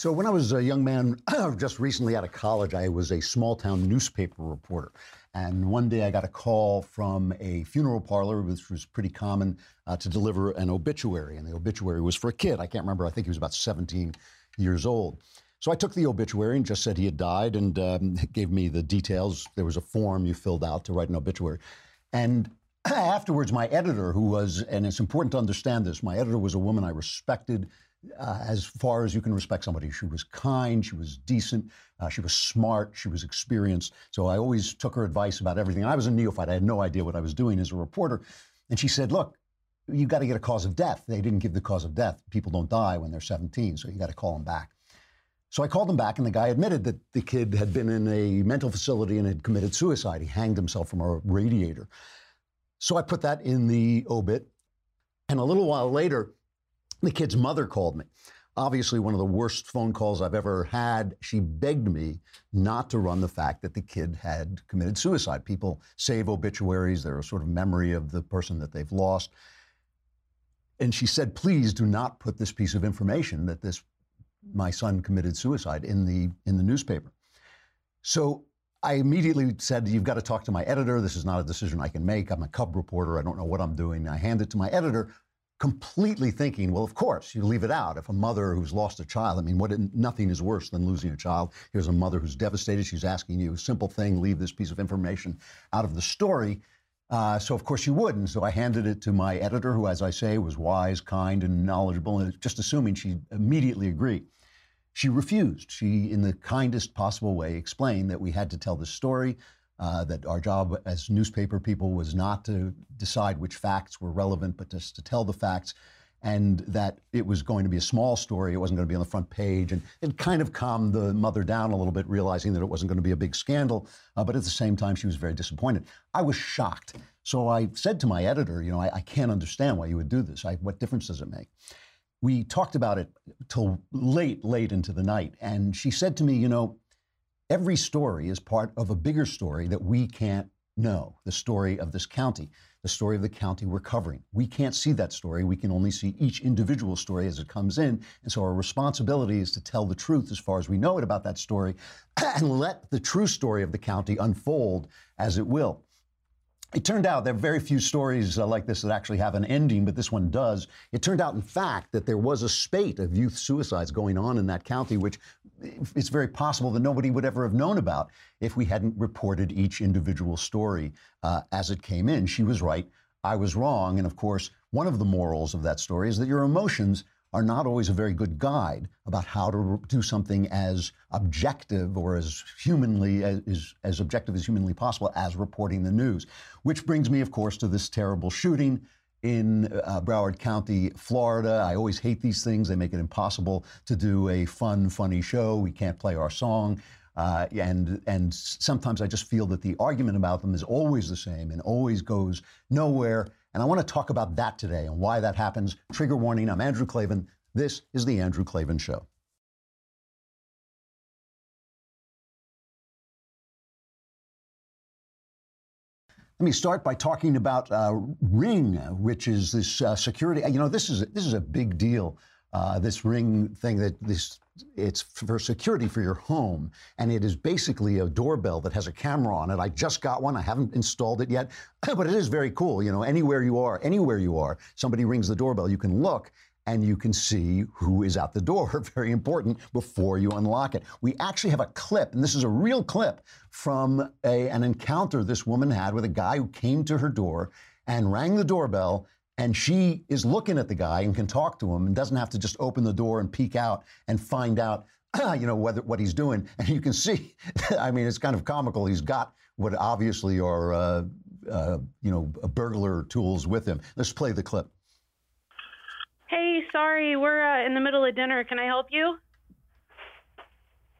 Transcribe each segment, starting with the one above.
So when I was a young man, just recently out of college, I was a small-town newspaper reporter. And one day I got a call from a funeral parlor, which was pretty common, to deliver an obituary. And the obituary was for a kid. I can't remember. I think he was about 17 years old. So I took the obituary and just said he had died and gave me the details. There was a form you filled out to write an obituary. And afterwards, my editor, who was, and it's important to understand this, my editor was a woman I respected as far as you can respect somebody. She was kind, she was decent, she was smart, she was experienced. So I always took her advice about everything. I was a neophyte. I had no idea what I was doing as a reporter. And she said, look, you've got to get a cause of death. They didn't give the cause of death. People don't die when they're 17, so you got to call them back. So I called him back, and the guy admitted that the kid had been in a mental facility and had committed suicide. He hanged himself from a radiator. So I put that in the obit, and a little while later, the kid's mother called me. Obviously, one of the worst phone calls I've ever had. She begged me not to run the fact that the kid had committed suicide. People save obituaries. They're a sort of memory of the person that they've lost. And she said, please do not put this piece of information that this my son committed suicide in the newspaper. So I immediately said, you've got to talk to my editor. This is not a decision I can make. I'm a cub reporter. I don't know what I'm doing. I hand it to my editor, completely thinking, well, of course, you leave it out. If a mother who's lost a child, I mean, nothing is worse than losing a child. Here's a mother who's devastated. She's asking you a simple thing, leave this piece of information out of the story. So, of course, you would. And so I handed it to my editor, who, as I say, was wise, kind, and knowledgeable, and just assuming she'd immediately agree. She refused. She, in the kindest possible way, explained that we had to tell this story, that our job as newspaper people was not to decide which facts were relevant, but just to tell the facts, and that it was going to be a small story. It wasn't going to be on the front page. And it kind of calmed the mother down a little bit, realizing that it wasn't going to be a big scandal. But at the same time, she was very disappointed. I was shocked. So I said to my editor, you know, I can't understand why you would do this. What difference does it make? We talked about it till late into the night. And she said to me, you know, every story is part of a bigger story that we can't know, the story of this county, the story of the county we're covering. We can't see that story. We can only see each individual story as it comes in. And so our responsibility is to tell the truth as far as we know it about that story and let the true story of the county unfold as it will. It turned out there are very few stories like this that actually have an ending, but this one does. It turned out, in fact, that there was a spate of youth suicides going on in that county, which it's very possible that nobody would ever have known about if we hadn't reported each individual story as it came in. She was right. I was wrong. And, of course, one of the morals of that story is that your emotions are not always a very good guide about how to do something as objective or as objective as humanly possible as reporting the news. Which brings me, of course, to this terrible shooting in Broward County, Florida. I always hate these things. They make it impossible to do a fun, funny show. We can't play our song. And sometimes I just feel that the argument about them is always the same and always goes nowhere. And I want to talk about that today and why that happens. Trigger warning, I'm Andrew Klavan. This is The Andrew Klavan Show. Let me start by talking about Ring, which is this security. You know, this is a big deal. This Ring thing it's for security for your home, and it is basically a doorbell that has a camera on it. I just got one. I haven't installed it yet, but it is very cool. You know, anywhere you are, somebody rings the doorbell, you can look and you can see who is out the door. Very important before you unlock it. We actually have a clip, and this is a real clip from an encounter this woman had with a guy who came to her door and rang the doorbell. And she is looking at the guy and can talk to him and doesn't have to just open the door and peek out and find out, you know, what he's doing. And you can see, I mean, it's kind of comical. He's got what obviously are, you know, burglar tools with him. Let's play the clip. Hey, sorry, we're in the middle of dinner. Can I help you?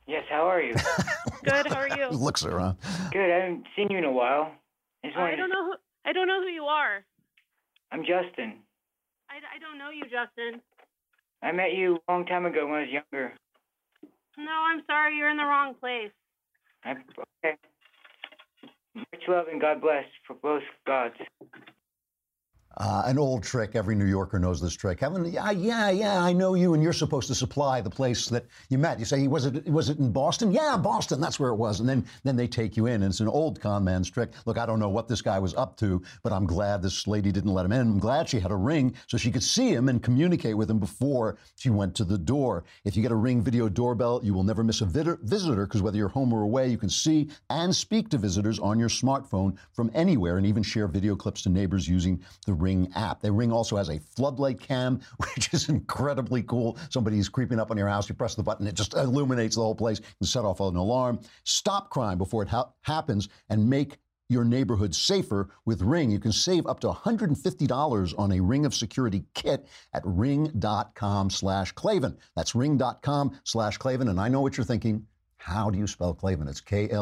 Yes, how are you? Good, how are you? Looks around. Good, I haven't seen you in a while. I don't know who you are. I'm Justin. I don't know you, Justin. I met you a long time ago when I was younger. No, I'm sorry. You're in the wrong place. Okay. Much love and God bless for both gods. An old trick. Every New Yorker knows this trick. Yeah, I know you, and you're supposed to supply the place that you met. You say, was it in Boston? Yeah, Boston, that's where it was. And then they take you in, and it's an old con man's trick. Look, I don't know what this guy was up to, but I'm glad this lady didn't let him in. I'm glad she had a ring so she could see him and communicate with him before she went to the door. If you get a Ring video doorbell, you will never miss a visitor, because whether you're home or away, you can see and speak to visitors on your smartphone from anywhere, and even share video clips to neighbors using the Ring app. The Ring also has a floodlight cam, which is incredibly cool. Somebody's creeping up on your house, you press the button, it just illuminates the whole place, you can set off an alarm. Stop crime before it happens, and make your neighborhood safer with Ring. You can save up to $150 on a Ring of Security kit at ring.com/Klavan. That's ring.com/Klavan, and I know what you're thinking. How do you spell Klavan? It's Klavan,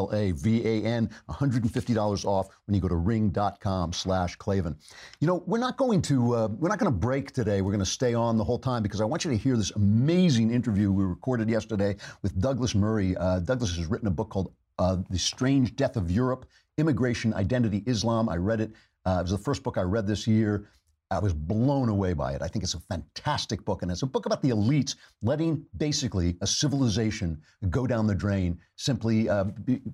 $150 off when you go to ring.com/Klavan. You know, we're not going to break today. We're going to stay on the whole time because I want you to hear this amazing interview we recorded yesterday with Douglas Murray. Douglas has written a book called The Strange Death of Europe: Immigration, Identity, Islam. I read it. It was the first book I read this year. I was blown away by it. I think it's a fantastic book, and it's a book about the elites letting basically a civilization go down the drain simply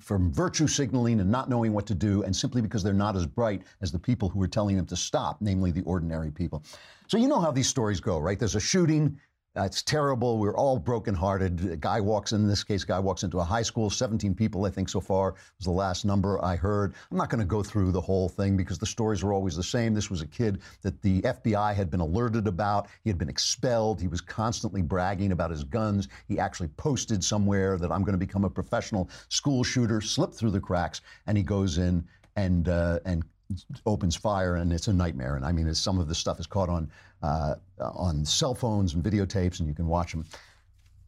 from virtue signaling and not knowing what to do, and simply because they're not as bright as the people who are telling them to stop, namely the ordinary people. So you know how these stories go, right? There's a shooting. It's terrible. We're all brokenhearted. A guy walks into a high school, 17 people, I think, so far was the last number I heard. I'm not going to go through the whole thing because the stories are always the same. This was a kid that the FBI had been alerted about. He had been expelled. He was constantly bragging about his guns. He actually posted somewhere that I'm going to become a professional school shooter, slipped through the cracks, and he goes in and opens fire, and it's a nightmare. And I mean, some of the stuff is caught on cell phones and videotapes, and you can watch them.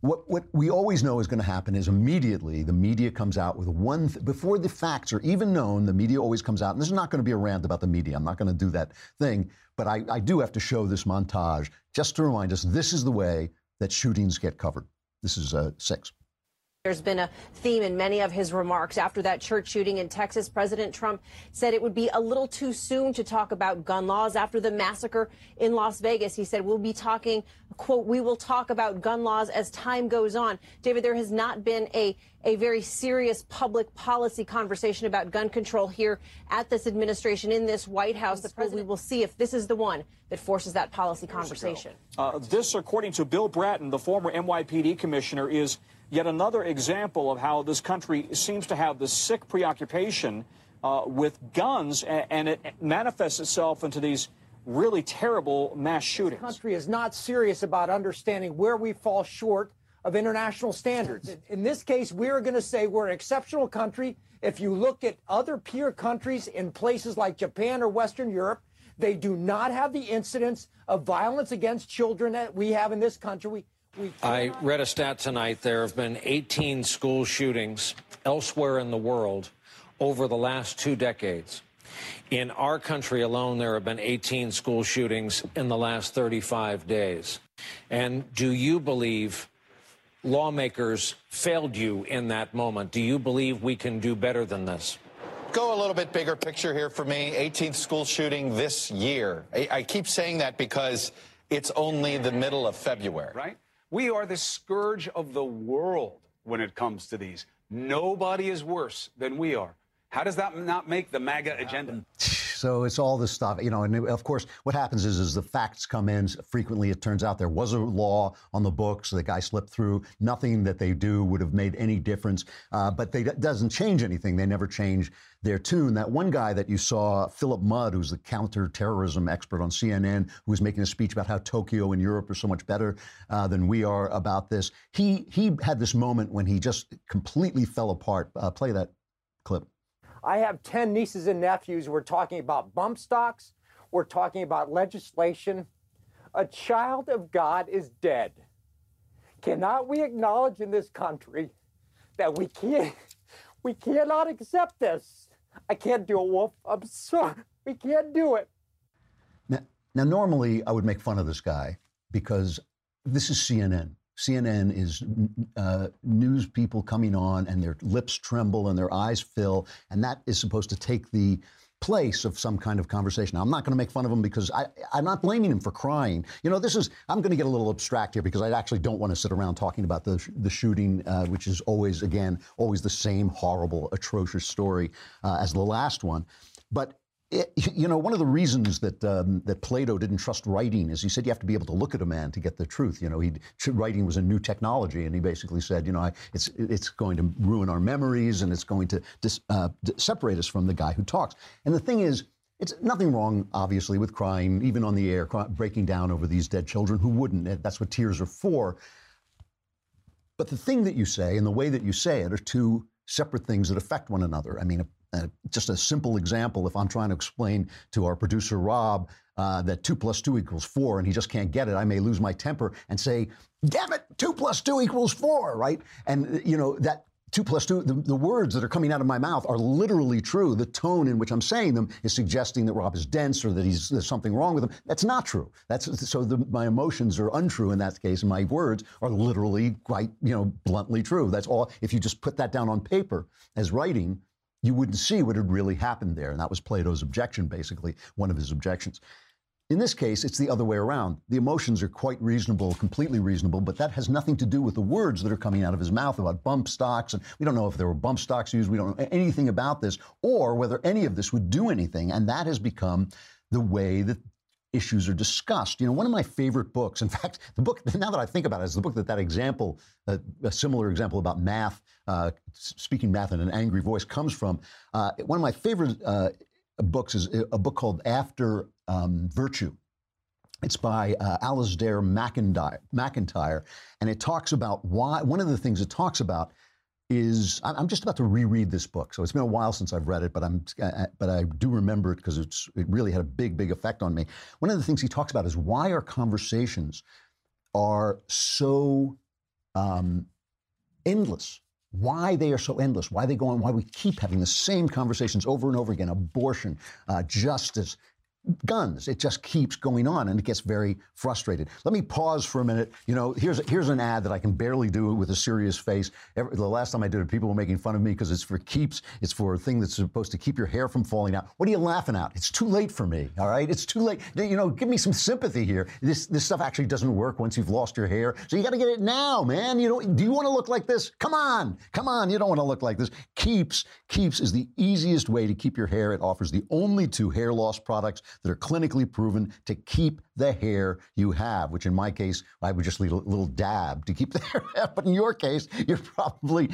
What we always know is going to happen is immediately the media comes out with before the facts are even known, the media always comes out, and this is not going to be a rant about the media. I'm not going to do that thing, but I do have to show this montage just to remind us this is the way that shootings get covered. This is 6. There's been a theme in many of his remarks. After that church shooting in Texas, President Trump said it would be a little too soon to talk about gun laws. After the massacre in Las Vegas, he said, we'll be talking, quote, we will talk about gun laws as time goes on. David, there has not been a very serious public policy conversation about gun control here at this administration, in this White House. We will see if this is the one that forces that policy conversation. This, according to Bill Bratton, the former NYPD commissioner, is yet another example of how this country seems to have this sick preoccupation with guns, and it manifests itself into these really terrible mass shootings. This country is not serious about understanding where we fall short of international standards. In this case, we're going to say we're an exceptional country. If you look at other peer countries in places like Japan or Western Europe, they do not have the incidents of violence against children that we have in this country. I read a stat tonight. There have been 18 school shootings elsewhere in the world over the last 2 decades. In our country alone, there have been 18 school shootings in the last 35 days. And do you believe lawmakers failed you in that moment? Do you believe we can do better than this? Go a little bit bigger picture here for me. 18th school shooting this year. I keep saying that because it's only the middle of February. Right? We are the scourge of the world when it comes to these. Nobody is worse than we are. How does that not make the MAGA agenda? So it's all this stuff, you know, and of course, what happens is the facts come in. Frequently, it turns out there was a law on the books. The guy slipped through. Nothing that they do would have made any difference. But it doesn't change anything. They never change their tune. That one guy that you saw, Philip Mudd, who's the counterterrorism expert on CNN, who was making a speech about how Tokyo and Europe are so much better than we are about this. He had this moment when he just completely fell apart. Play that clip. I have 10 nieces and nephews. We're talking about bump stocks. We're talking about legislation. A child of God is dead. Cannot we acknowledge in this country that we cannot accept this? I can't do it, Wolf. I'm sorry. We can't do it. Now, normally I would make fun of this guy because this is CNN. CNN is news people coming on, and their lips tremble and their eyes fill, and that is supposed to take the place of some kind of conversation. Now, I'm not going to make fun of him because I'm not blaming him for crying. You know, I'm going to get a little abstract here because I actually don't want to sit around talking about the shooting, which is always the same horrible, atrocious story as the last one. But you know, one of the reasons that that Plato didn't trust writing is he said you have to be able to look at a man to get the truth. You know, writing was a new technology, and he basically said, you know, it's going to ruin our memories, and it's going to separate us from the guy who talks. And the thing is, it's nothing wrong, obviously, with crying, even on the air, breaking down over these dead children. Who wouldn't? That's what tears are for. But the thing that you say and the way that you say it are two separate things that affect one another. I mean, just a simple example, if I'm trying to explain to our producer, Rob, that 2 + 2 = 4, and he just can't get it, I may lose my temper and say, damn it, 2 + 2 = 4, right? And, you know, that 2 + 2, the words that are coming out of my mouth are literally true. The tone in which I'm saying them is suggesting that Rob is dense or that there's something wrong with him. That's not true. My emotions are untrue in that case, and my words are literally quite, you know, bluntly true. That's all. If you just put that down on paper as writing, you wouldn't see what had really happened there. And that was Plato's objection, basically, one of his objections. In this case, it's the other way around. The emotions are quite reasonable, completely reasonable, but that has nothing to do with the words that are coming out of his mouth about bump stocks. And we don't know if there were bump stocks used. We don't know anything about this or whether any of this would do anything. And that has become the way that issues are discussed. You know, one of my favorite books, in fact, the book, now that I think about it, is the book that example, a similar example about math, speaking math in an angry voice, comes from. One of my favorite books is a book called After Virtue. It's by Alasdair MacIntyre, and it talks about why, one of the things it talks about is, I'm just about to reread this book, so it's been a while since I've read it, but I do remember it because it really had a big, big effect on me. One of the things he talks about is why our conversations are so endless. Why they are so endless, why they go on, why we keep having the same conversations over and over again, abortion, justice, guns. It just keeps going on, and it gets very frustrated. Let me pause for a minute. You know, here's an ad that I can barely do with a serious face. The last time I did it, people were making fun of me because it's for Keeps. It's for a thing that's supposed to keep your hair from falling out. What are you laughing at? It's too late for me, all right? It's too late. You know, give me some sympathy here. This stuff actually doesn't work once you've lost your hair, so you got to get it now, man. You know, do you want to look like this? Come on, you don't want to look like this. Keeps is the easiest way to keep your hair. It offers the only 2 hair loss products that are clinically proven to keep the hair you have, which in my case, I would just leave a little dab to keep the hair out. But in your case, it's probably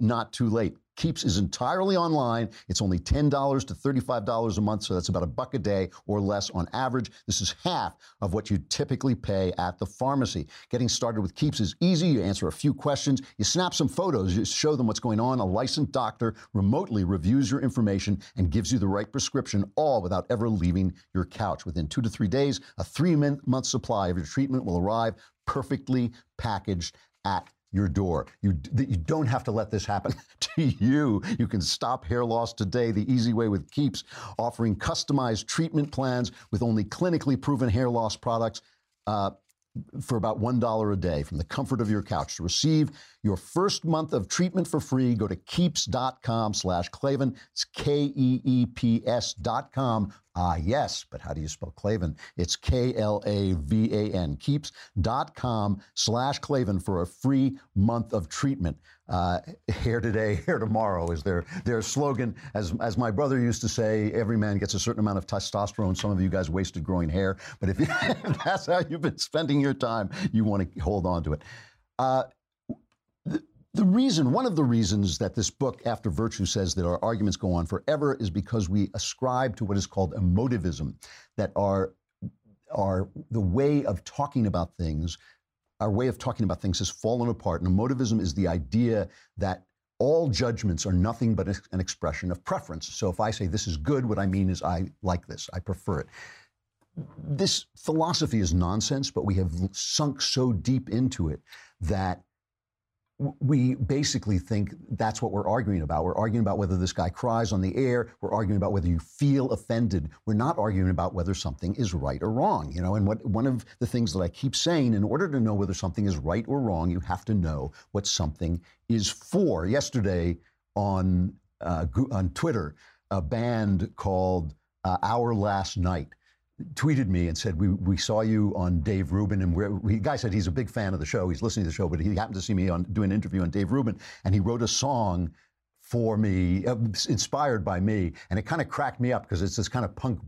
not too late. Keeps is entirely online. It's only $10 to $35 a month, so that's about $1 a day or less on average. This is half of what you typically pay at the pharmacy. Getting started with Keeps is easy. You answer a few questions. You snap some photos. You show them what's going on. A licensed doctor remotely reviews your information and gives you the right prescription, all without ever leaving your couch. Within 2 to 3 days, a 3-month supply of your treatment will arrive perfectly packaged at your door. You don't have to let this happen to you. You can stop hair loss today the easy way with Keeps, offering customized treatment plans with only clinically proven hair loss products for about $1 a day from the comfort of your couch. To receive your first month of treatment for free, go to keeps.com/Klavan. It's KEEPS.com. Ah, yes, but how do you spell Klavan? It's KLAVAN. Keeps.com/Klavan for a free month of treatment. Hair today, hair tomorrow is their slogan. As my brother used to say, every man gets a certain amount of testosterone. Some of you guys wasted growing hair. But if that's how you've been spending your time, you want to hold on to it. One of the reasons that this book, After Virtue, says that our arguments go on forever is because we ascribe to what is called emotivism, that our way of talking about things has fallen apart. And emotivism is the idea that all judgments are nothing but an expression of preference. So if I say this is good, what I mean is I like this, I prefer it. This philosophy is nonsense, but we have sunk so deep into it that we basically think that's what we're arguing about. We're arguing about whether this guy cries on the air. We're arguing about whether you feel offended. We're not arguing about whether something is right or wrong. You know, and one of the things that I keep saying, in order to know whether something is right or wrong, you have to know what something is for. Yesterday on Twitter, a band called Our Last Night tweeted me and said, we saw you on Dave Rubin, and the guy said he's a big fan of the show, he's listening to the show, but he happened to see me do an interview on Dave Rubin, and he wrote a song for me, inspired by me, and it kind of cracked me up because it's this kind of punk,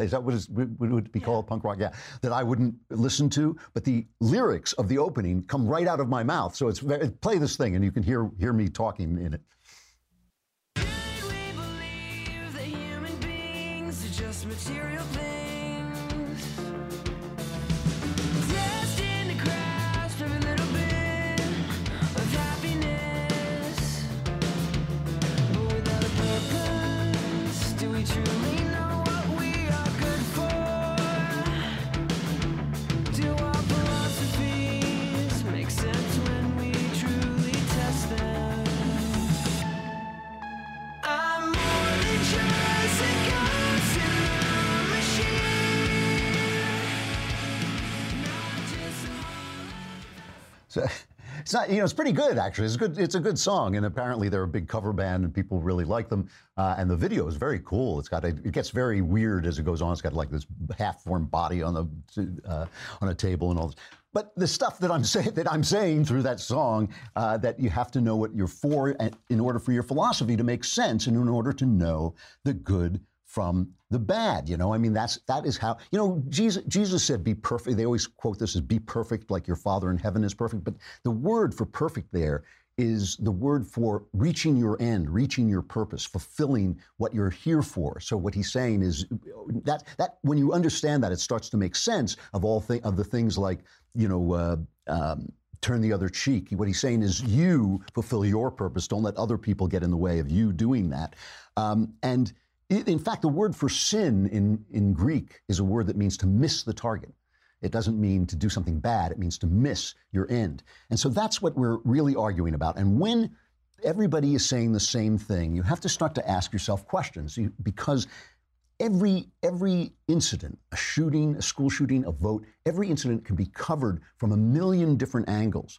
is that what it would be called, punk rock? Yeah, that I wouldn't listen to, but the lyrics of the opening come right out of my mouth, so it's, play this thing and you can hear me talking in it. We believe that human beings are just material things, destined to grasp every little bit of happiness. Do we truly know what we are good for? Do our philosophies make sense when we truly test them? I'm more than just a ghost in the machine. Not just a heart. It's not, you know, it's pretty good, actually. It's good. It's a good song, and apparently they're a big cover band, and people really like them. And the video is very cool. It's got it gets very weird as it goes on. It's got like this half-formed body on a table and all this. But the stuff that I'm saying through that song, that you have to know what you're for in order for your philosophy to make sense, and in order to know the good from the bad, you know? I mean, that is how, you know, Jesus said, be perfect. They always quote this as be perfect like your Father in heaven is perfect. But the word for perfect there is the word for reaching your end, reaching your purpose, fulfilling what you're here for. So what he's saying is that when you understand that, it starts to make sense of the things like, you know, turn the other cheek. What he's saying is you fulfill your purpose. Don't let other people get in the way of you doing that. In fact, the word for sin in Greek is a word that means to miss the target. It doesn't mean to do something bad. It means to miss your end. And so that's what we're really arguing about. And when everybody is saying the same thing, you have to start to ask yourself questions, because every incident, a shooting, a school shooting, a vote, every incident can be covered from a million different angles.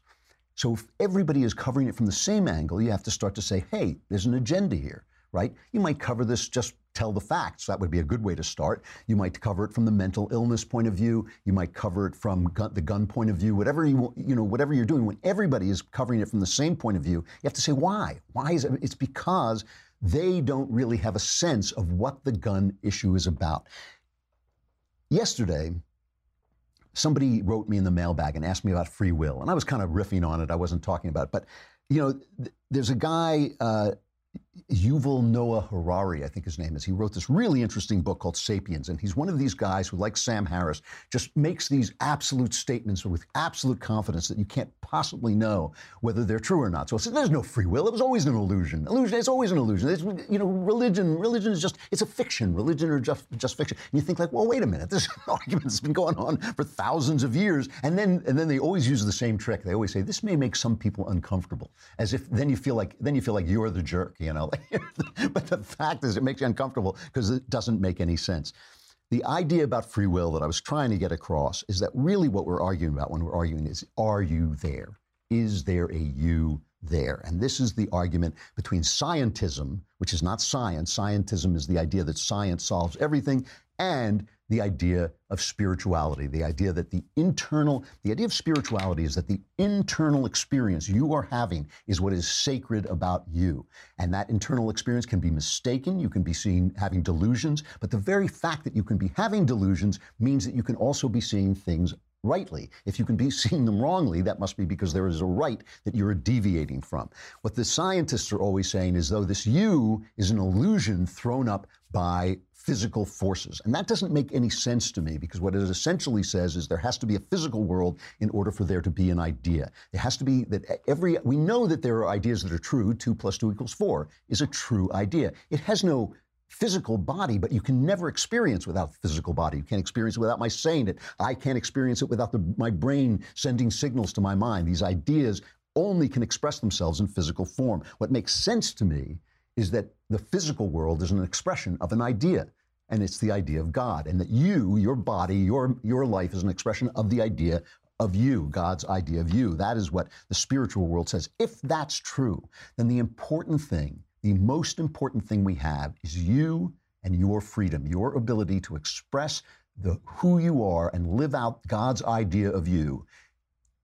So if everybody is covering it from the same angle, you have to start to say, hey, there's an agenda here. Right? You might cover this, just tell the facts. That would be a good way to start. You might cover it from the mental illness point of view. You might cover it from the gun point of view. Whatever whatever you're doing, when everybody is covering it from the same point of view, you have to say why. Why is it? It's because they don't really have a sense of what the gun issue is about. Yesterday, somebody wrote me in the mailbag and asked me about free will, and I was kind of riffing on it. I wasn't talking about it, but you know, there's a guy. Yuval Noah Harari, I think his name is. He wrote this really interesting book called Sapiens, and he's one of these guys who, like Sam Harris, just makes these absolute statements with absolute confidence that you can't possibly know whether they're true or not. So there's no free will. It was always an illusion. It's always an illusion. It's, you know, religion is just, it's a fiction. Religion is just fiction. And you think like, well, wait a minute. This is an argument that's been going on for thousands of years. And then they always use the same trick. They always say, this may make some people uncomfortable, as if then you feel like you're the jerk, you know? But the fact is, it makes you uncomfortable because it doesn't make any sense. The idea about free will that I was trying to get across is that really what we're arguing about when we're arguing is, are you there? Is there a you there? And this is the argument between scientism, which is not science. Scientism is the idea that science solves everything, and the idea of spirituality, the idea that the idea of spirituality is that the internal experience you are having is what is sacred about you. And that internal experience can be mistaken. You can be seen having delusions, but the very fact that you can be having delusions means that you can also be seeing things rightly. If you can be seeing them wrongly, that must be because there is a right that you're deviating from. What the scientists are always saying is, though, this you is an illusion thrown up by physical forces. And that doesn't make any sense to me, because what it essentially says is there has to be a physical world in order for there to be an idea. It has to be that we know that there are ideas that are true. 2 + 2 = 4 is a true idea. It has no physical body, but you can never experience without the physical body. You can't experience it without my saying it. I can't experience it without my brain sending signals to my mind. These ideas only can express themselves in physical form. What makes sense to me is that the physical world is an expression of an idea, and it's the idea of God, and that your body, your life is an expression of the idea of you, God's idea of you. That is what the spiritual world says. If that's true, then the important thing, the most important thing we have is you and your freedom, your ability to express who you are and live out God's idea of you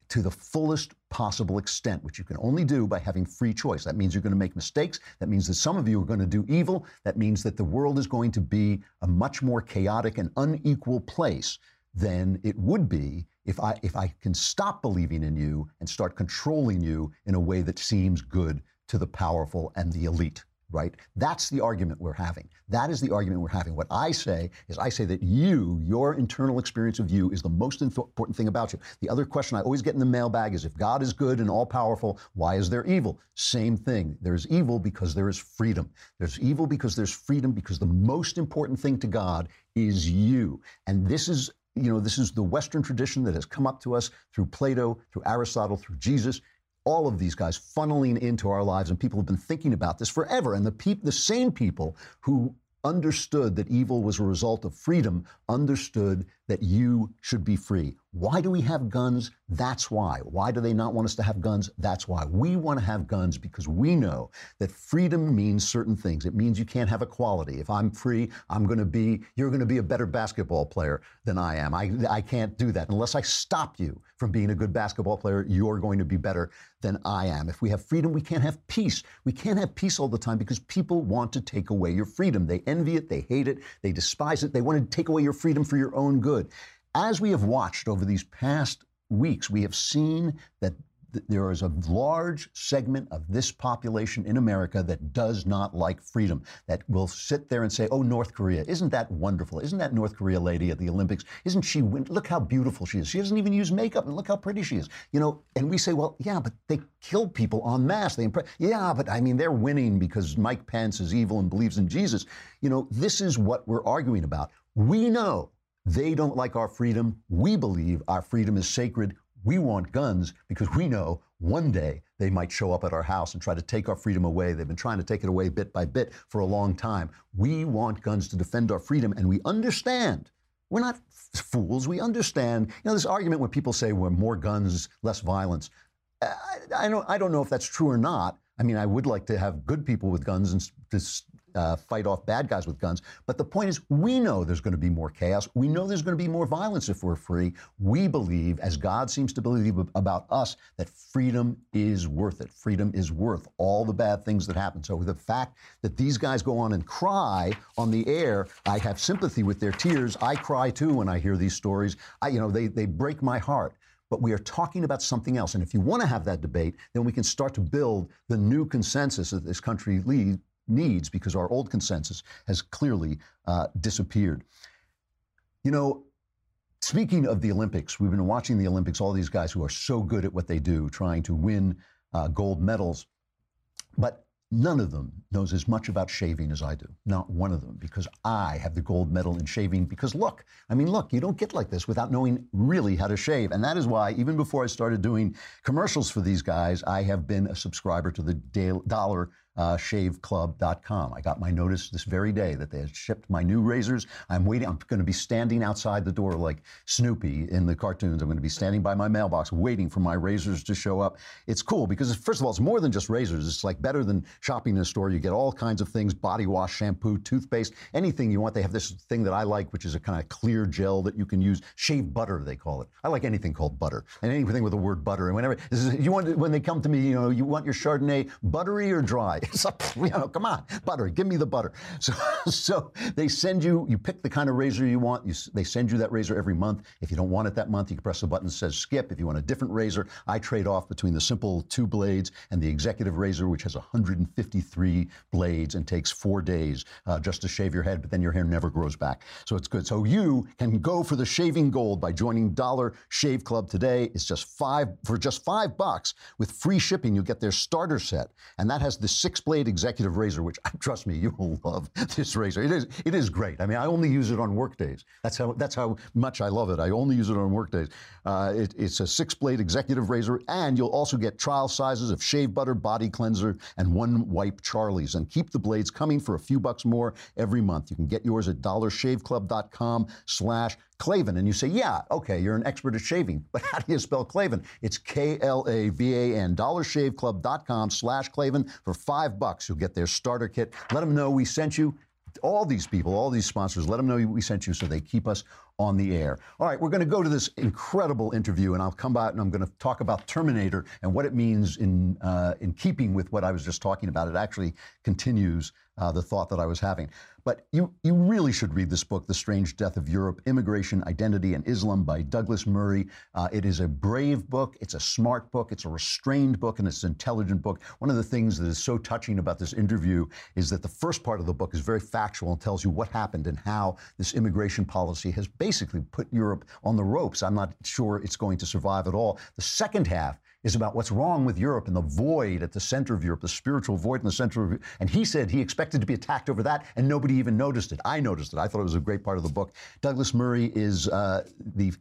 to the fullest possible extent, which you can only do by having free choice. That means you're going to make mistakes. That means that some of you are going to do evil. That means that the world is going to be a much more chaotic and unequal place than it would be if I can stop believing in you and start controlling you in a way that seems good to the powerful and the elite, right? That's the argument we're having. That is the argument we're having. What I say is I say that you, your internal experience of you is the most important thing about you. The other question I always get in the mailbag is, if God is good and all-powerful, why is there evil? Same thing. There's evil because there is freedom. There's evil because there's freedom, because the most important thing to God is you. And this is, you know, this is the Western tradition that has come up to us through Plato, through Aristotle, through Jesus, all of these guys funneling into our lives. And people have been thinking about this forever. And the same people who understood that evil was a result of freedom understood that you should be free. Why do we have guns? That's why. Why do they not want us to have guns? That's why. We want to have guns because we know that freedom means certain things. It means you can't have equality. If I'm free, you're going to be a better basketball player than I am. I can't do that. Unless I stop you from being a good basketball player, you're going to be better than I am. If we have freedom, we can't have peace. We can't have peace all the time because people want to take away your freedom. They envy it. They hate it. They despise it. They want to take away your freedom for your own good. As we have watched over these past weeks, we have seen that there is a large segment of this population in America that does not like freedom, that will sit there and say, oh, North Korea, isn't that wonderful? Isn't that North Korea lady at the Olympics? Isn't she, look how beautiful she is. She doesn't even use makeup, and look how pretty she is. You know, and we say, well, yeah, but they kill people en masse. Yeah, but I mean, they're winning because Mike Pence is evil and believes in Jesus. You know, this is what we're arguing about. We know they don't like our freedom. We believe our freedom is sacred. We want guns because we know one day they might show up at our house and try to take our freedom away. They've been trying to take it away bit by bit for a long time. We want guns to defend our freedom, and we understand. We're not fools. We understand. You know, this argument when people say we're more guns, less violence. I don't know if that's true or not. I mean, I would like to have good people with guns and just fight off bad guys with guns. But the point is, we know there's going to be more chaos. We know there's going to be more violence if we're free. We believe, as God seems to believe about us, that freedom is worth it. Freedom is worth all the bad things that happen. So the fact that these guys go on and cry on the air, I have sympathy with their tears. I cry too when I hear these stories. They break my heart. But we are talking about something else. And if you want to have that debate, then we can start to build the new consensus that this country needs, because our old consensus has clearly disappeared. You know, speaking of the Olympics, we've been watching the Olympics, all these guys who are so good at what they do, trying to win gold medals. But none of them knows as much about shaving as I do. Not one of them, because I have the gold medal in shaving because look, you don't get like this without knowing really how to shave. And that is why, even before I started doing commercials for these guys, I have been a subscriber to the DollarShaveClub.com. I got my notice this very day that they had shipped my new razors. I'm waiting. I'm going to be standing outside the door like Snoopy in the cartoons. I'm going to be standing by my mailbox waiting for my razors to show up. It's cool because, first of all, it's more than just razors. It's like better than shopping in a store. You get all kinds of things: body wash, shampoo, toothpaste, anything you want. They have this thing that I like, which is a kind of clear gel that you can use. Shave butter, they call it. I like anything called butter and anything with the word butter. And whenever when they come to me, you know, you want your Chardonnay buttery or dry? It's like, you know, come on, butter, give me the butter. So they send you, you pick the kind of razor you want. They send you that razor every month. If you don't want it that month, you can press a button that says skip. If you want a different razor, I trade off between the simple 2 blades and the executive razor, which has 153 blades and takes 4 days just to shave your head, but then your hair never grows back. So it's good. So you can go for the shaving gold by joining Dollar Shave Club today. It's just $5 with free shipping. You get their starter set, and that has the 6-blade executive razor, which, trust me, you will love this razor. It is great. I mean, I only use it on work days. That's how much I love it. I only use it on work days. It's a 6-blade executive razor, and you'll also get trial sizes of shave butter, body cleanser, and 1-wipe Charlie's. And keep the blades coming for a few bucks more every month. You can get yours at dollarshaveclub.com/. Klavan. And you say, yeah, okay, you're an expert at shaving, but how do you spell Klavan? It's K-L-A-V-A-N, dollarshaveclub.com/Klavan for $5. You'll get their starter kit. Let them know we sent you. All these people, all these sponsors, let them know we sent you so they keep us on the air. All right, we're going to go to this incredible interview, and I'll come out and I'm going to talk about Terminator and what it means in keeping with what I was just talking about. It actually continues the thought that I was having. But you really should read this book, The Strange Death of Europe: Immigration, Identity, and Islam by Douglas Murray. It is a brave book. It's a smart book. It's a restrained book, and it's an intelligent book. One of the things that is so touching about this interview is that the first part of the book is very factual and tells you what happened and how this immigration policy has basically put Europe on the ropes. I'm not sure it's going to survive at all. The second half is about what's wrong with Europe and the void at the center of Europe, the spiritual void in the center of Europe. And he said he expected to be attacked over that, and nobody even noticed it. I noticed it. I thought it was a great part of the book. Douglas Murray is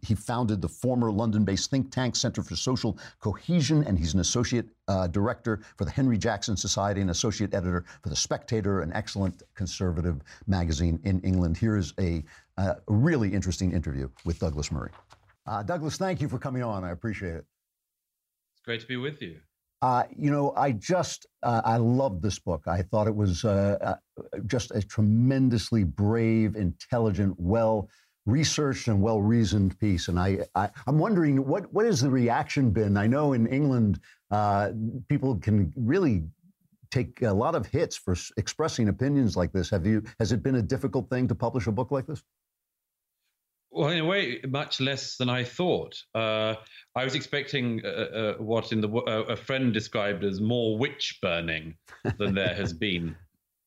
he founded the former London-based think tank Center for Social Cohesion, and he's an associate director for the Henry Jackson Society and associate editor for The Spectator, an excellent conservative magazine in England. Here is a really interesting interview with Douglas Murray. Douglas, thank you for coming on. I appreciate it. Great to be with you. You know, I loved this book. I thought it was just a tremendously brave, intelligent, well-researched and well-reasoned piece. And I'm wondering, what has the reaction been? I know in England, people can really take a lot of hits for expressing opinions like this. Has it been a difficult thing to publish a book like this? Well, in a way, much less than I thought. I was expecting what a friend described as more witch burning than there has been.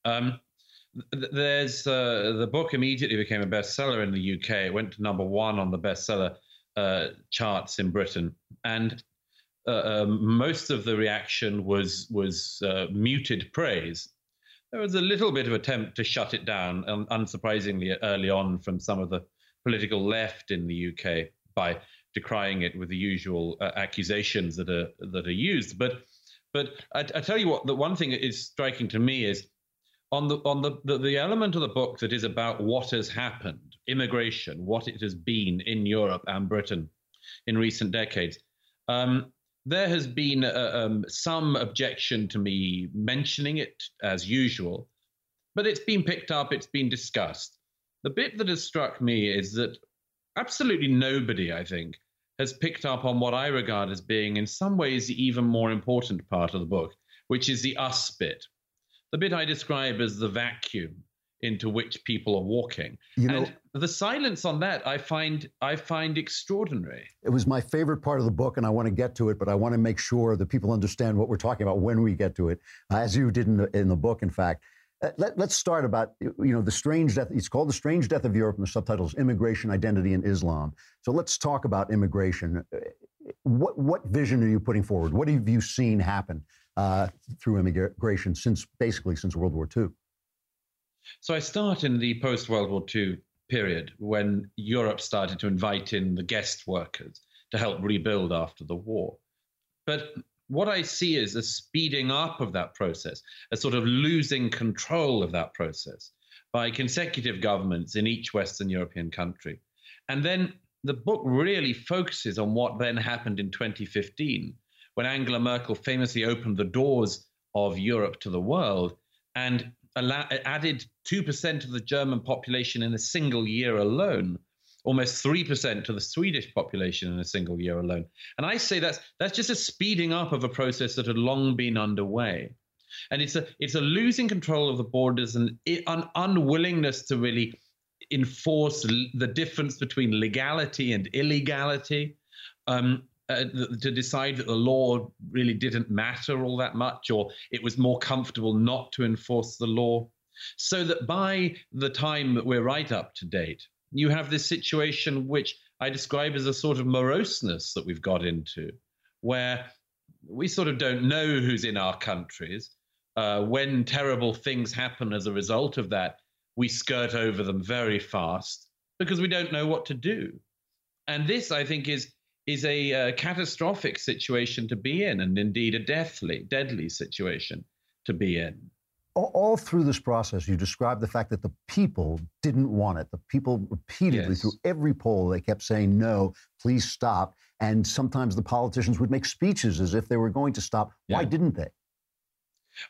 The book immediately became a bestseller in the UK. It went to #1 on the bestseller charts in Britain, and most of the reaction was muted praise. There was a little bit of attempt to shut it down, unsurprisingly early on from some of the political left in the UK by decrying it with the usual accusations that are used. But I tell you what, the one thing that is striking to me is on the element of the book that is about what has happened, immigration, what it has been in Europe and Britain in recent decades. There has been some objection to me mentioning it as usual, but it's been picked up, it's been discussed. The bit that has struck me is that absolutely nobody, I think, has picked up on what I regard as being, in some ways, the even more important part of the book, which is the us bit. The bit I describe as the vacuum into which people are walking. You know, and the silence on that I find extraordinary. It was my favorite part of the book, and I want to get to it, but I want to make sure that people understand what we're talking about when we get to it, as you did in the book, in fact. Let's start about, the strange death. It's called The Strange Death of Europe, and the subtitle is Immigration, Identity, and Islam. So let's talk about immigration. What vision are you putting forward? What have you seen happen through immigration since World War II? So I start in the post-World War II period when Europe started to invite in the guest workers to help rebuild after the war. But what I see is a speeding up of that process, a sort of losing control of that process by consecutive governments in each Western European country. And then the book really focuses on what then happened in 2015, when Angela Merkel famously opened the doors of Europe to the world and added 2% of the German population in a single year alone, almost 3% to the Swedish population in a single year alone. And I say that's just a speeding up of a process that had long been underway. And it's a losing control of the borders and an unwillingness to really enforce the difference between legality and illegality, to decide that the law really didn't matter all that much, or it was more comfortable not to enforce the law. So that by the time that we're right up to date, you have this situation which I describe as a sort of moroseness that we've got into, where we sort of don't know who's in our countries. When terrible things happen as a result of that, we skirt over them very fast because we don't know what to do. And this, I think, is a catastrophic situation to be in, and indeed a deadly situation to be in. all through this process, you described the fact that the people didn't want it. The people repeatedly, yes, through every poll, they kept saying, no, please stop. And sometimes the politicians would make speeches as if they were going to stop. Yeah. Why didn't they?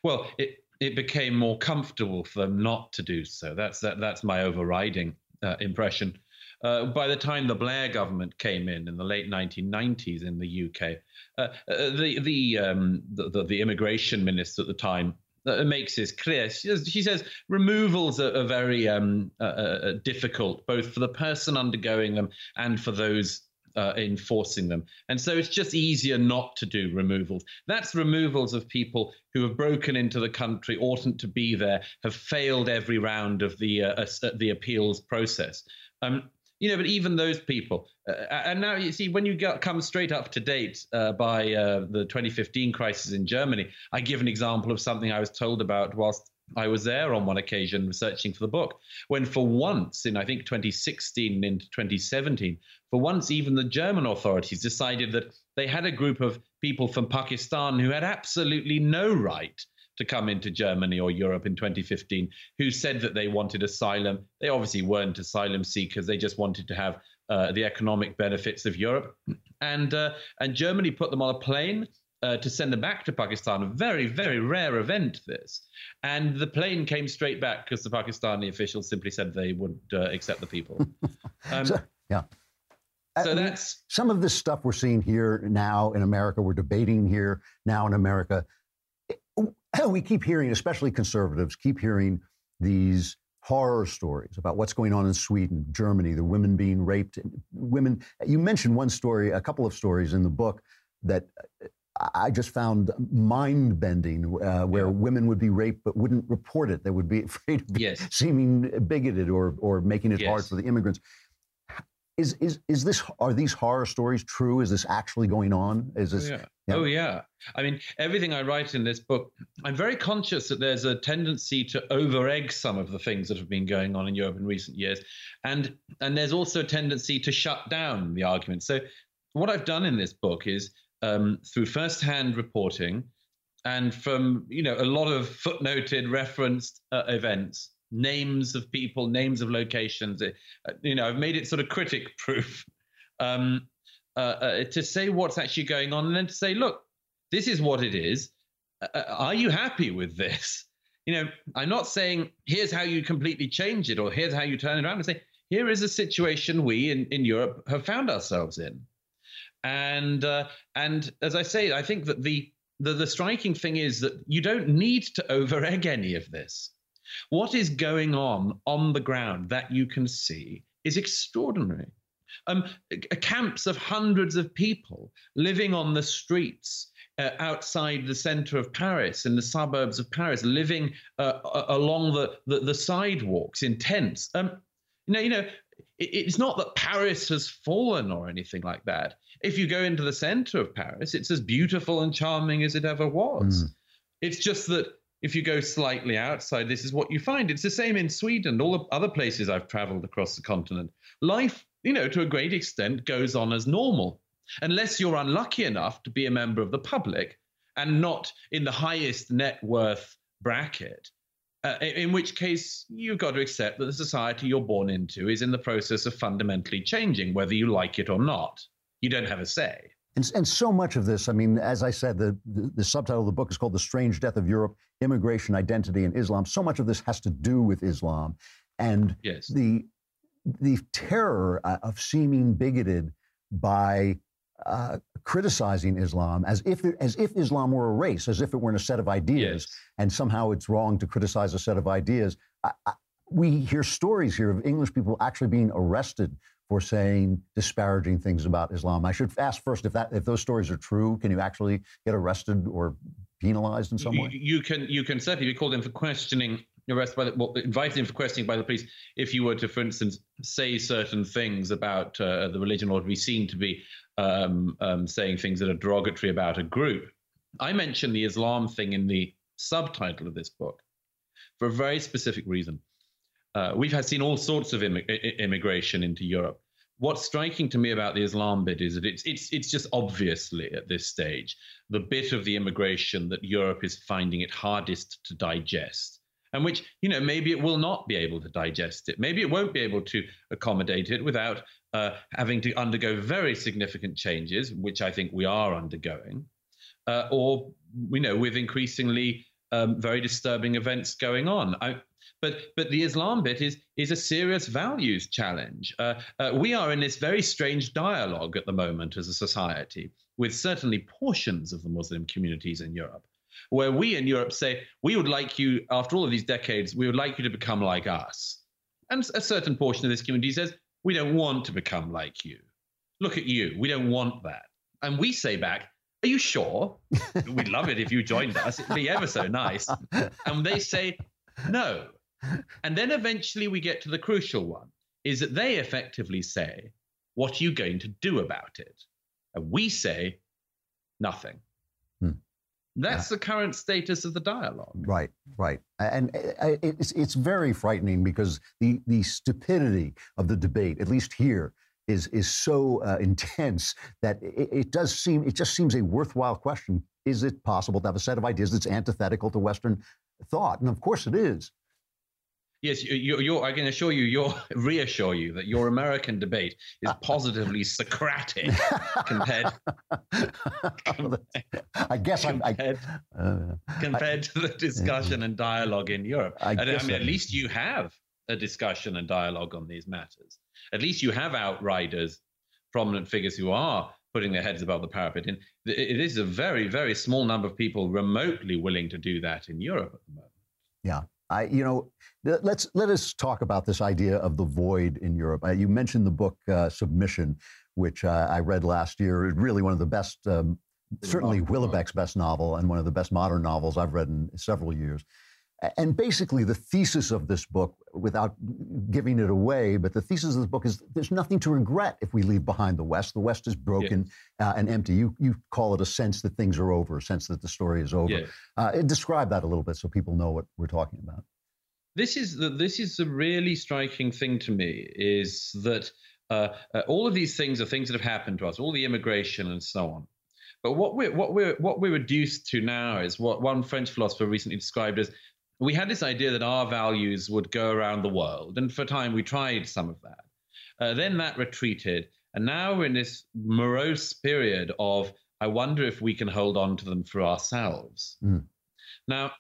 Well, it became more comfortable for them not to do so. That's my overriding impression. By the time the Blair government came in the late 1990s in the UK, the immigration minister at the time makes this clear. She says removals are very difficult, both for the person undergoing them and for those enforcing them. And so it's just easier not to do removals. That's removals of people who have broken into the country, oughtn't to be there, have failed every round of the appeals process. But even those people, and now you see, when you come straight up to date by the 2015 crisis in Germany, I give an example of something I was told about whilst I was there on one occasion researching for the book, when for once in, I think, 2016 into 2017, for once even the German authorities decided that they had a group of people from Pakistan who had absolutely no right to come into Germany or Europe in 2015, who said that they wanted asylum. They obviously weren't asylum seekers. They just wanted to have the economic benefits of Europe. And Germany put them on a plane to send them back to Pakistan, a very, very rare event, this. And the plane came straight back because the Pakistani officials simply said they wouldn't accept the people. So that's some of this stuff we're seeing here now in America. We're debating here now in America. We keep hearing, especially conservatives, keep hearing these horror stories about what's going on in Sweden, Germany, the women being raped. Women, you mentioned one story, a couple of stories in the book that I just found mind-bending, where women would be raped but wouldn't report it. They would be afraid of seeming bigoted or making it hard for the immigrants. Are these horror stories true? Is this actually going on? I mean, everything I write in this book, I'm very conscious that there's a tendency to over-egg some of the things that have been going on in Europe in recent years. And there's also a tendency to shut down the argument. So what I've done in this book is through first-hand reporting and from, a lot of footnoted, referenced events, names of people, names of locations. I've made it sort of critic-proof to say what's actually going on, and then to say, look, this is what it is. Are you happy with this? I'm not saying here's how you completely change it or here's how you turn it around. I'm saying here is a situation we in Europe have found ourselves in, and as I say, I think that the striking thing is that you don't need to over-egg any of this. What is going on the ground that you can see is extraordinary. Camps of hundreds of people living on the streets outside the center of Paris, in the suburbs of Paris, living along the sidewalks in tents. It's not that Paris has fallen or anything like that. If you go into the center of Paris, it's as beautiful and charming as it ever was. Mm. It's just that if you go slightly outside, this is what you find. It's the same in Sweden, all the other places I've traveled across the continent. Life, to a great extent, goes on as normal, unless you're unlucky enough to be a member of the public and not in the highest net worth bracket, in which case you've got to accept that the society you're born into is in the process of fundamentally changing, whether you like it or not. You don't have a say. And so much of this, I mean, as I said, the subtitle of the book is called The Strange Death of Europe: Immigration, Identity, and Islam. So much of this has to do with Islam and the terror of seeming bigoted by criticizing Islam as if Islam were a race, as if it weren't a set of ideas, and somehow it's wrong to criticize a set of ideas. We hear stories here of English people actually being arrested for saying disparaging things about Islam. I should ask first if those stories are true. Can you actually get arrested or penalized in some way? You can certainly be called in for questioning, invited in for questioning by the police if you were to, for instance, say certain things about the religion or to be seen to be saying things that are derogatory about a group. I mentioned the Islam thing in the subtitle of this book for a very specific reason. We've seen all sorts of immigration into Europe, What's striking to me about the Islam bit is that it's just obviously at this stage the bit of the immigration that Europe is finding it hardest to digest, and which, you know, maybe it will not be able to digest it. Maybe it won't be able to accommodate it without having to undergo very significant changes, which I think we are undergoing, or, you know, with increasingly very disturbing events going on. But the Islam bit is a serious values challenge. We are in this very strange dialogue at the moment as a society with certainly portions of the Muslim communities in Europe, where we in Europe say, we would like you, after all of these decades, we would like you to become like us. And a certain portion of this community says, we don't want to become like you. Look at you. We don't want that. And we say back, are you sure? We'd love it if you joined us. It'd be ever so nice. And they say, no. And then eventually we get to the crucial one, is that they effectively say, what are you going to do about it? And we say, nothing. That's the current status of the dialogue. Right, right. And it's very frightening because the stupidity of the debate, at least here, is so intense that it just seems a worthwhile question. Is it possible to have a set of ideas that's antithetical to Western thought? And of course it is. Yes, I can assure you, reassure you that your American debate is positively Socratic compared. Compared to the discussion and dialogue in Europe. I mean, at least you have a discussion and dialogue on these matters. At least you have outriders, prominent figures who are putting their heads above the parapet. And it is a very, very small number of people remotely willing to do that in Europe at the moment. Yeah. Let us talk about this idea of the void in Europe. You mentioned the book Submission, which I read last year. It's really one of the best, certainly Willebeck's best novel, and one of the best modern novels I've read in several years. And basically the thesis of this book, without giving it away, but the thesis of this book is there's nothing to regret if we leave behind the West. The West is broken and empty. You call it a sense that things are over, a sense that the story is over. Yeah. Describe that a little bit so people know what we're talking about. This is the really striking thing to me, is that all of these things are things that have happened to us, all the immigration and so on. But what we're reduced to now is what one French philosopher recently described as, we had this idea that our values would go around the world, and for a time we tried some of that. Then that retreated, and now we're in this morose period of, I wonder if we can hold on to them for ourselves. Mm. Now,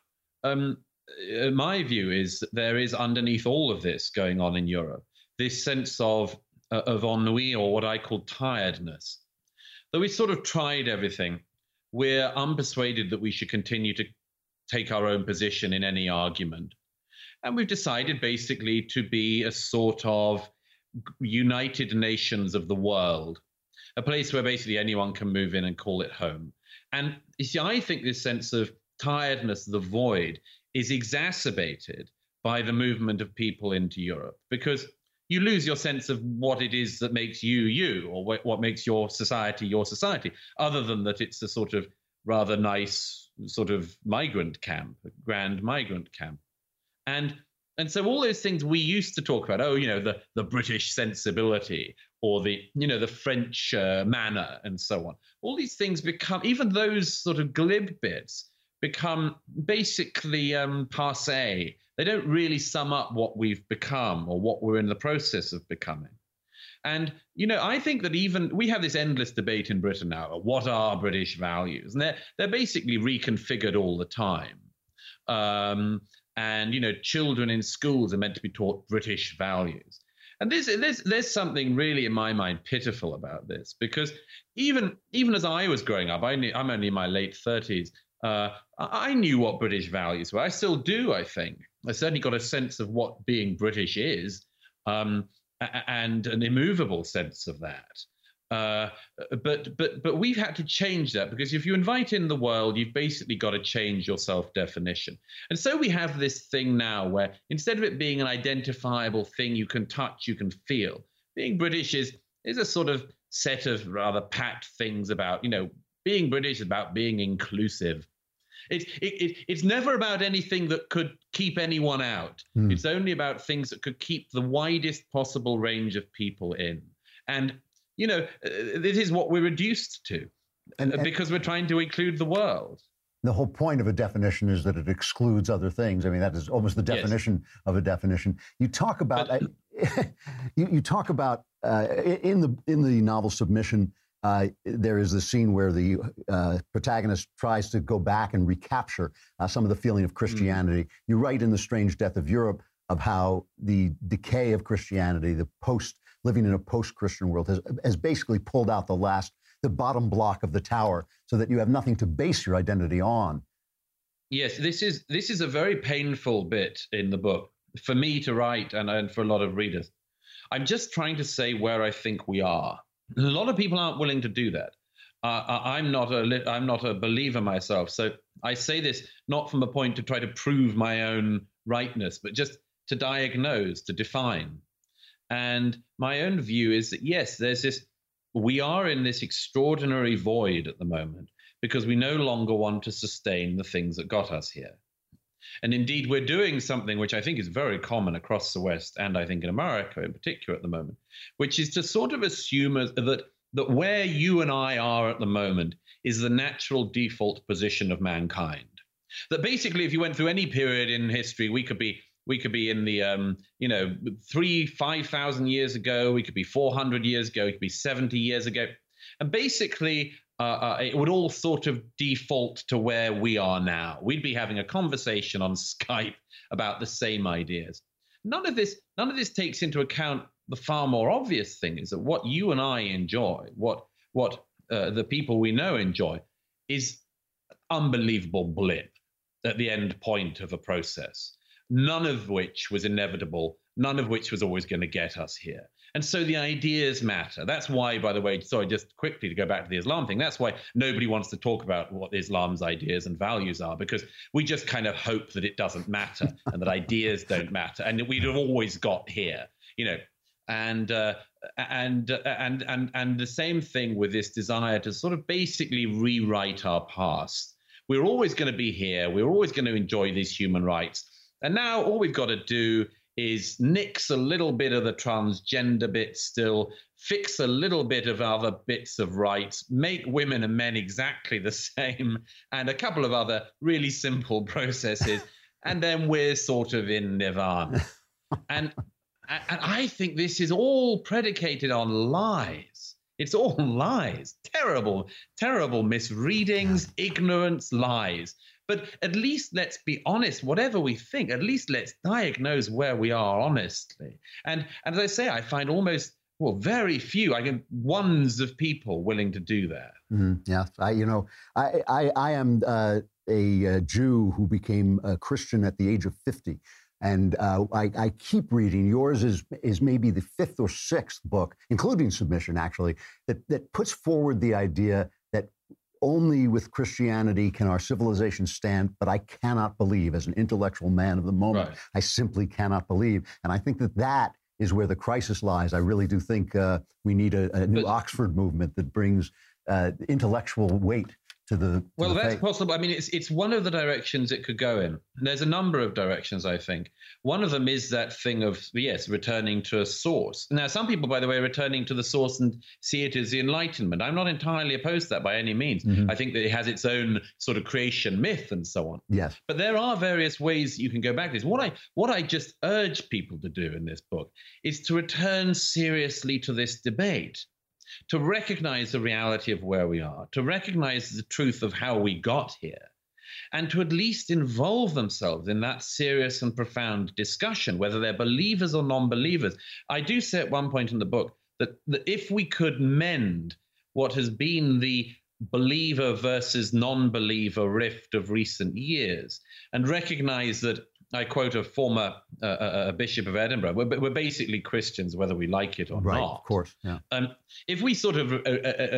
my view is that there is underneath all of this going on in Europe this sense of ennui, or what I call tiredness. Though we sort of tried everything, we're unpersuaded that we should continue to take our own position in any argument. And we've decided basically to be a sort of United Nations of the world, a place where basically anyone can move in and call it home. And you see, I think this sense of tiredness, the void, is exacerbated by the movement of people into Europe, because you lose your sense of what it is that makes you, you, or what makes your society, other than that it's a sort of rather nice sort of migrant camp, a grand migrant camp. And so all those things we used to talk about, oh, you know, the British sensibility, or the, you know, the French manner and so on. All these things become, even those sort of glib bits become basically passé. They don't really sum up what we've become or what we're in the process of becoming. And, you know, I think that even we have this endless debate in Britain now, what are British values? And they're basically reconfigured all the time. And, you know, children in schools are meant to be taught British values. And there's something really, in my mind, pitiful about this, because even as I was growing up, I'm only in my late 30s, I knew what British values were. I still do, I think. I certainly got a sense of what being British is. And an immovable sense of that, but we've had to change that, because if you invite in the world, you've basically got to change your self-definition. And so we have this thing now where instead of it being an identifiable thing you can touch, you can feel, being British is a sort of set of rather pat things about, you know, being British is about being inclusive. It's never about anything that could keep anyone out. Mm. It's only about things that could keep the widest possible range of people in. And, you know, this is what we're reduced to, and because we're trying to include the world. The whole point of a definition is that it excludes other things. I mean, that is almost the definition of a definition. You talk about in the novel Submission, there is this scene where the protagonist tries to go back and recapture some of the feeling of Christianity. Mm. You write in The Strange Death of Europe of how the decay of Christianity, the living in a post-Christian world, has basically pulled out the bottom block of the tower, so that you have nothing to base your identity on. Yes, this is a very painful bit in the book for me to write, and for a lot of readers. I'm just trying to say where I think we are. A lot of people aren't willing to do that. I'm not a believer myself, so I say this not from a point to try to prove my own rightness, but just to diagnose, to define. And my own view is that yes, we are in this extraordinary void at the moment because we no longer want to sustain the things that got us here. And indeed, we're doing something which I think is very common across the West, and I think in America in particular at the moment, which is to sort of assume that where you and I are at the moment is the natural default position of mankind. That basically, if you went through any period in history, we could be in the, 5,000 years ago, we could be 400 years ago, we could be 70 years ago. And basically, it would all sort of default to where we are now. We'd be having a conversation on Skype about the same ideas. None of this takes into account the far more obvious thing is that what you and I enjoy, what the people we know enjoy, is unbelievable blip at the end point of a process. None of which was inevitable, none of which was always going to get us here. And so the ideas matter. That's why, by the way, sorry, just quickly to go back to the Islam thing, that's why nobody wants to talk about what Islam's ideas and values are, because we just kind of hope that it doesn't matter and that ideas don't matter and that we'd have always got here, you know. And the same thing with this desire to sort of basically rewrite our past. We're always going to be here. We're always going to enjoy these human rights. And now all we've got to do is nix a little bit of the transgender bit still, fix a little bit of other bits of rights, make women and men exactly the same, and a couple of other really simple processes, and then we're sort of in nirvana. And I think this is all predicated on lies. It's all lies. Terrible, terrible misreadings, ignorance, lies. But at least let's be honest, whatever we think, at least let's diagnose where we are honestly. And as I say, I find very few, ones of people willing to do that. Mm-hmm. Yeah, I am a Jew who became a Christian at the age of 50. And I keep reading. Yours is maybe the fifth or sixth book, including Submission, actually, that puts forward the idea that only with Christianity can our civilization stand, but I cannot believe, as an intellectual man of the moment, right. I simply cannot believe. And I think that is where the crisis lies. I really do think we need a new Oxford movement that brings intellectual weight to the that's possible. I mean, it's one of the directions it could go in. There's a number of directions, I think. One of them is that thing of, returning to a source. Now, some people, by the way, returning to the source and see it as the Enlightenment. I'm not entirely opposed to that by any means. Mm-hmm. I think that it has its own sort of creation myth and so on. Yes. But there are various ways you can go back to this. What I just urge people to do in this book is to return seriously to this debate. To recognize the reality of where we are, to recognize the truth of how we got here, and to at least involve themselves in that serious and profound discussion, whether they're believers or non-believers. I do say at one point in the book that if we could mend what has been the believer versus non-believer rift of recent years and recognize that, I quote a former bishop of Edinburgh, we're basically Christians, whether we like it or not. Right, of course. Yeah. If we sort of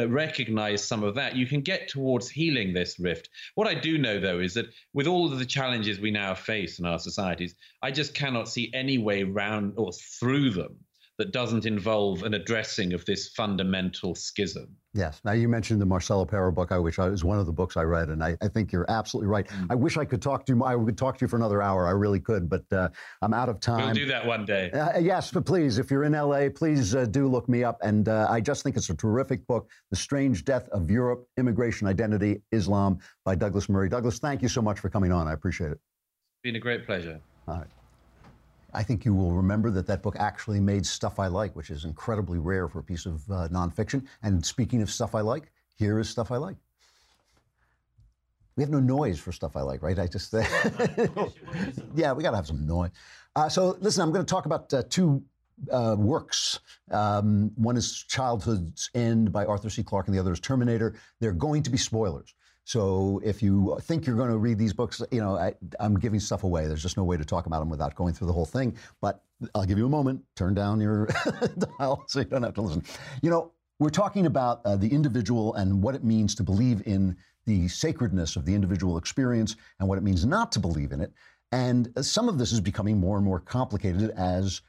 recognize some of that, you can get towards healing this rift. What I do know, though, is that with all of the challenges we now face in our societies, I just cannot see any way round or through them that doesn't involve an addressing of this fundamental schism. Yes. Now, you mentioned the Marcello Pera book, which was one of the books I read, and I think you're absolutely right. I wish I could talk to you. I would talk to you for another hour. I really could, but I'm out of time. We'll do that one day. Yes, but please, if you're in L.A., please do look me up. And I just think it's a terrific book, The Strange Death of Europe, Immigration, Identity, Islam, by Douglas Murray. Douglas, thank you so much for coming on. I appreciate it. It's been a great pleasure. All right. I think you will remember that book actually made Stuff I Like, which is incredibly rare for a piece of nonfiction. And speaking of Stuff I Like, here is Stuff I Like. We have no noise for Stuff I Like, right? I just... Yeah, we got to have some noise. So, listen, I'm going to talk about two works. One is Childhood's End by Arthur C. Clarke, and the other is Terminator. They're going to be spoilers. So if you think you're going to read these books, you know, I'm giving stuff away. There's just no way to talk about them without going through the whole thing. But I'll give you a moment. Turn down your dial so you don't have to listen. You know, we're talking about the individual and what it means to believe in the sacredness of the individual experience and what it means not to believe in it. And some of this is becoming more and more complicated as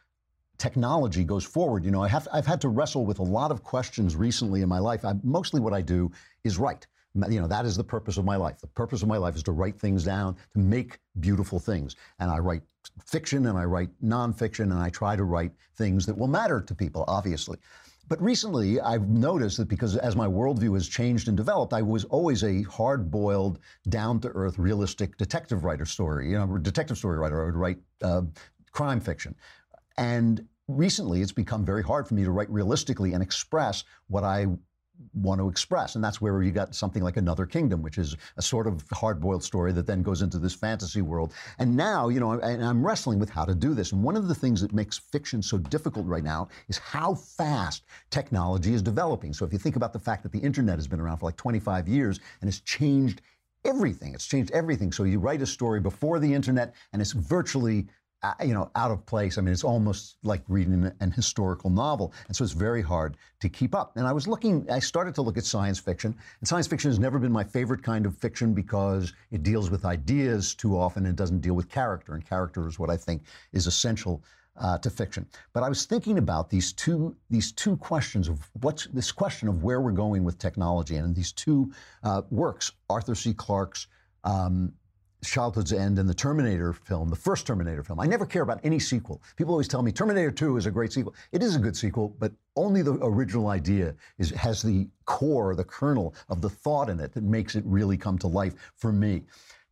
technology goes forward. You know, I've had to wrestle with a lot of questions recently in my life. Mostly what I do is write. You know, that is the purpose of my life. The purpose of my life is to write things down, to make beautiful things. And I write fiction and I write nonfiction and I try to write things that will matter to people, obviously. But recently, I've noticed that because as my worldview has changed and developed, I was always a hard-boiled, down-to-earth, realistic detective writer story. You know, detective story writer. I would write crime fiction. And recently, it's become very hard for me to write realistically and express what I want to express. And that's where you got something like Another Kingdom, which is a sort of hard-boiled story that then goes into this fantasy world. And now, you know, I'm wrestling with how to do this. And one of the things that makes fiction so difficult right now is how fast technology is developing. So if you think about the fact that the internet has been around for like 25 years and has changed everything, it's changed everything. So you write a story before the internet and it's virtually you know, out of place. I mean, it's almost like reading an historical novel. And so it's very hard to keep up. And I started to look at science fiction. And science fiction has never been my favorite kind of fiction because it deals with ideas too often and doesn't deal with character. And character is what I think is essential to fiction. But I was thinking about these two questions of this question of where we're going with technology. And these two works, Arthur C. Clarke's Childhood's End and the Terminator film, the first Terminator film. I never care about any sequel. People always tell me Terminator 2 is a great sequel. It is a good sequel, but only the original idea has the core, the kernel of the thought in it that makes it really come to life for me.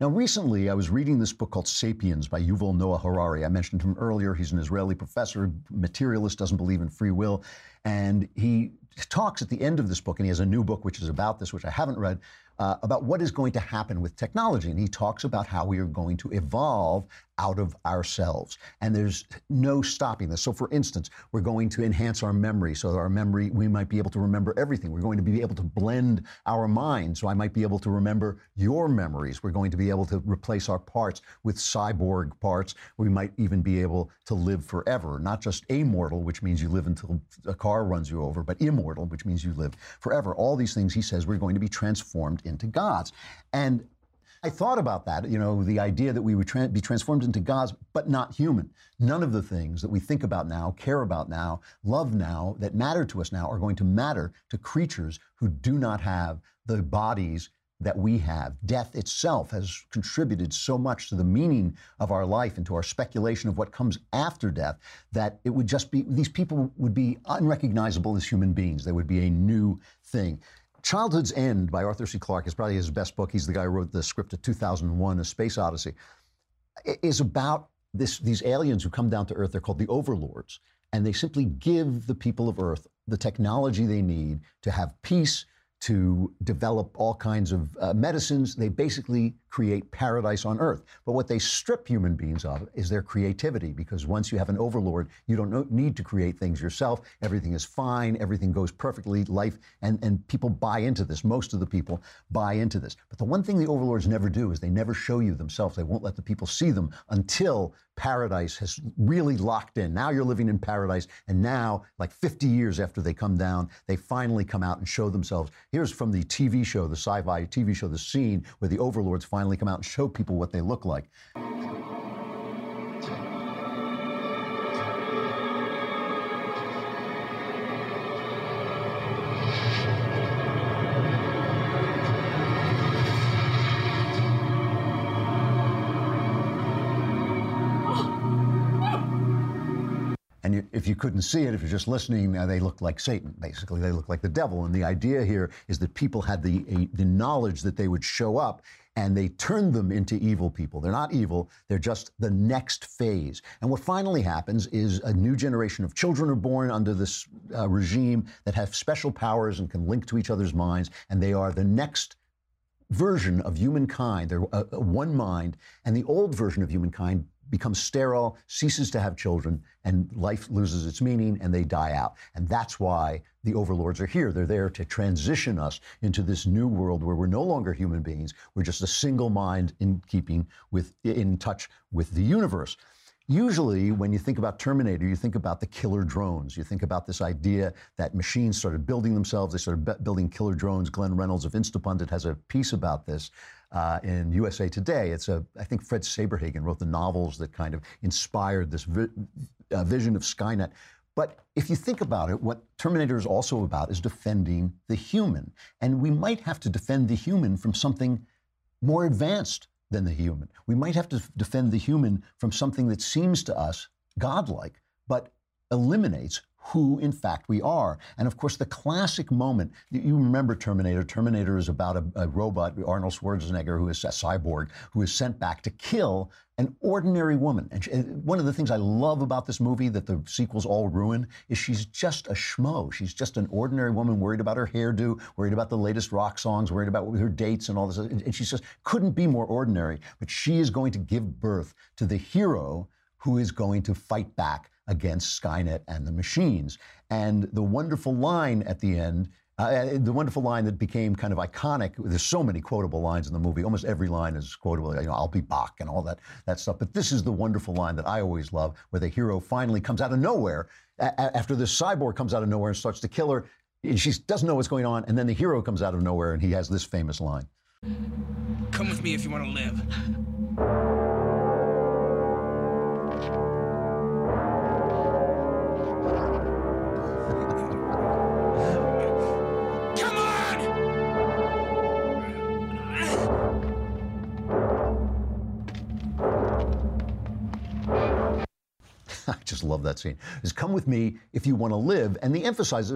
Now, recently, I was reading this book called Sapiens by Yuval Noah Harari. I mentioned him earlier. He's an Israeli professor, materialist, doesn't believe in free will. And he talks at the end of this book, and he has a new book which is about this, which I haven't read, about what is going to happen with technology. And he talks about how we are going to evolve out of ourselves. And there's no stopping this. So for instance, we're going to enhance our memory. So our memory, we might be able to remember everything. We're going to be able to blend our minds. So I might be able to remember your memories. We're going to be able to replace our parts with cyborg parts. We might even be able to live forever, not just amortal, which means you live until a car runs you over, but immortal, which means you live forever. All these things, he says, we're going to be transformed into gods. And I thought about that, you know, the idea that we would be transformed into gods, but not human. None of the things that we think about now, care about now, love now, that matter to us now are going to matter to creatures who do not have the bodies that we have. Death itself has contributed so much to the meaning of our life and to our speculation of what comes after death that it would just be, these people would be unrecognizable as human beings. They would be a new thing. Childhood's End by Arthur C. Clarke is probably his best book. He's the guy who wrote the script of 2001, A Space Odyssey. It is about these aliens who come down to Earth. They're called the Overlords. And they simply give the people of Earth the technology they need to have peace, to develop all kinds of medicines. They basically create paradise on Earth. But what they strip human beings of is their creativity, because once you have an overlord, you don't need to create things yourself. Everything is fine. Everything goes perfectly. Life, and people buy into this. Most of the people buy into this. But the one thing the overlords never do is they never show you themselves. They won't let the people see them until paradise has really locked in. Now you're living in paradise. And now, like 50 years after they come down, they finally come out and show themselves. Here's from the TV show, the sci-fi TV show, The Scene, where the overlords finally come out and show people what they look like. And you, if you couldn't see it, if you're just listening, they looked like Satan, basically. They looked like the devil. And the idea here is that people had the knowledge that they would show up, and they turned them into evil people. They're not evil. They're just the next phase. And what finally happens is a new generation of children are born under this regime that have special powers and can link to each other's minds, and they are the next version of humankind. They're one mind, and the old version of humankind becomes sterile, ceases to have children, and life loses its meaning, and they die out. And that's why the overlords are here. They're there to transition us into this new world where we're no longer human beings. We're just a single mind in keeping with, in touch with the universe. Usually, when you think about Terminator, you think about the killer drones. You think about this idea that machines started building themselves. They started building killer drones. Glenn Reynolds of Instapundit has a piece about this in USA Today. It's I think Fred Saberhagen wrote the novels that kind of inspired this vision of Skynet. But if you think about it, what Terminator is also about is defending the human. And we might have to defend the human from something more advanced than the human. We might have to defend the human from something that seems to us godlike, but eliminates who, in fact, we are. And, of course, the classic moment, you remember Terminator. Terminator is about a robot, Arnold Schwarzenegger, who is a cyborg, who is sent back to kill an ordinary woman. And one of the things I love about this movie that the sequels all ruin is she's just a schmo. She's just an ordinary woman worried about her hairdo, worried about the latest rock songs, worried about her dates and all this. And she just couldn't be more ordinary. But she is going to give birth to the hero who is going to fight back against Skynet and the machines. And the wonderful line at the end, the wonderful line that became kind of iconic, there's so many quotable lines in the movie, almost every line is quotable, you know, I'll be back and all that stuff. But this is the wonderful line that I always love, where the hero finally comes out of nowhere, after this cyborg comes out of nowhere and starts to kill her, and she doesn't know what's going on, and then the hero comes out of nowhere and he has this famous line. Come with me if you want to live. Love that scene, is come with me if you want to live. And the emphasis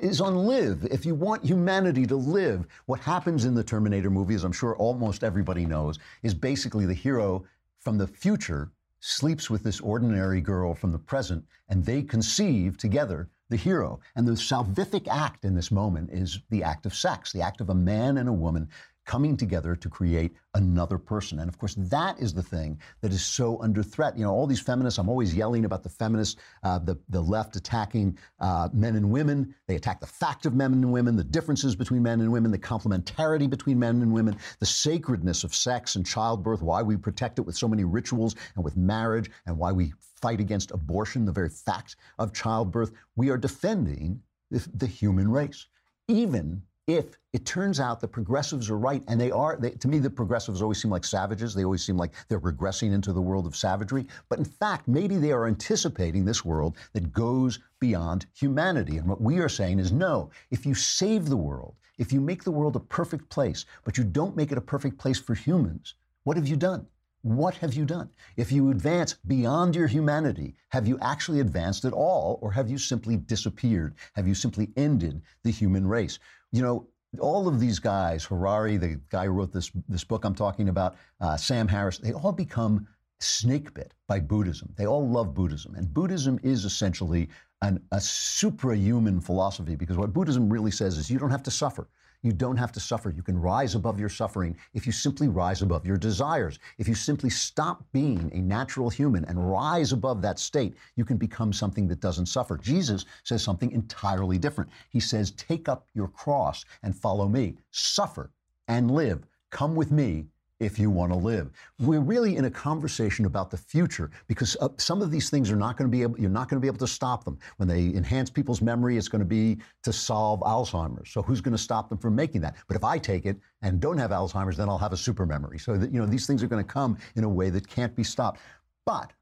is on live. If you want humanity to live, what happens in the Terminator movie, as I'm sure almost everybody knows, is basically the hero from the future sleeps with this ordinary girl from the present, and they conceive together the hero. And the salvific act in this moment is the act of sex, the act of a man and a woman coming together to create another person. And of course, that is the thing that is so under threat. You know, all these feminists, I'm always yelling about the feminists, the left attacking men and women. They attack the fact of men and women, the differences between men and women, the complementarity between men and women, the sacredness of sex and childbirth, why we protect it with so many rituals and with marriage, and why we fight against abortion, the very fact of childbirth. We are defending the human race, even if it turns out the progressives are right, and they are. To me, the progressives always seem like savages. They always seem like they're regressing into the world of savagery. But in fact, maybe they are anticipating this world that goes beyond humanity. And what we are saying is, no, if you save the world, if you make the world a perfect place, but you don't make it a perfect place for humans, what have you done? What have you done? If you advance beyond your humanity, have you actually advanced at all, or have you simply disappeared? Have you simply ended the human race? You know, all of these guys, Harari, the guy who wrote this book I'm talking about, Sam Harris, they all become snakebit by Buddhism. They all love Buddhism. And Buddhism is essentially a suprahuman philosophy, because what Buddhism really says is you don't have to suffer. You don't have to suffer. You can rise above your suffering if you simply rise above your desires. If you simply stop being a natural human and rise above that state, you can become something that doesn't suffer. Jesus says something entirely different. He says, take up your cross and follow me. Suffer and live. Come with me if you want to live. We're really in a conversation about the future, because some of these things are not going to be able, you're not going to be able to stop them. When they enhance people's memory, it's going to be to solve Alzheimer's. So who's going to stop them from making that? But if I take it and don't have Alzheimer's, then I'll have a super memory. So that, you know, these things are going to come in a way that can't be stopped. But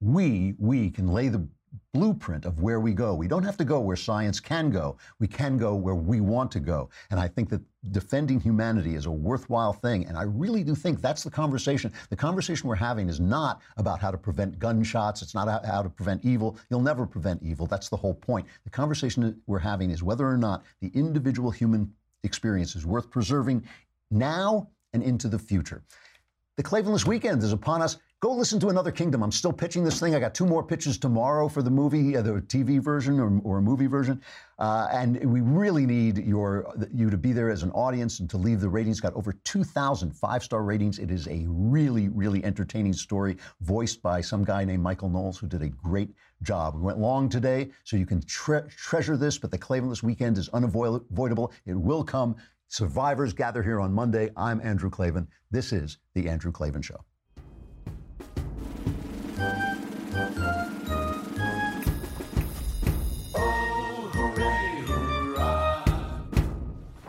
we can lay the blueprint of where we go. We don't have to go where science can go. We can go where we want to go. And I think that defending humanity is a worthwhile thing. And I really do think that's the conversation. The conversation we're having is not about how to prevent gunshots. It's not how to prevent evil. You'll never prevent evil. That's the whole point. The conversation we're having is whether or not the individual human experience is worth preserving now and into the future. The Clavenless Weekend is upon us. Go listen to Another Kingdom. I'm still pitching this thing. I got 2 more pitches tomorrow for the movie, the TV version or a movie version. And we really need you to be there as an audience and to leave the ratings. Got over 2,000 5-star ratings. It is a really, really entertaining story voiced by some guy named Michael Knowles who did a great job. We went long today, so you can treasure this, but the Clavenless Weekend is unavoidable. It will come. Survivors gather here on Monday. I'm Andrew Klavan. This is The Andrew Klavan Show.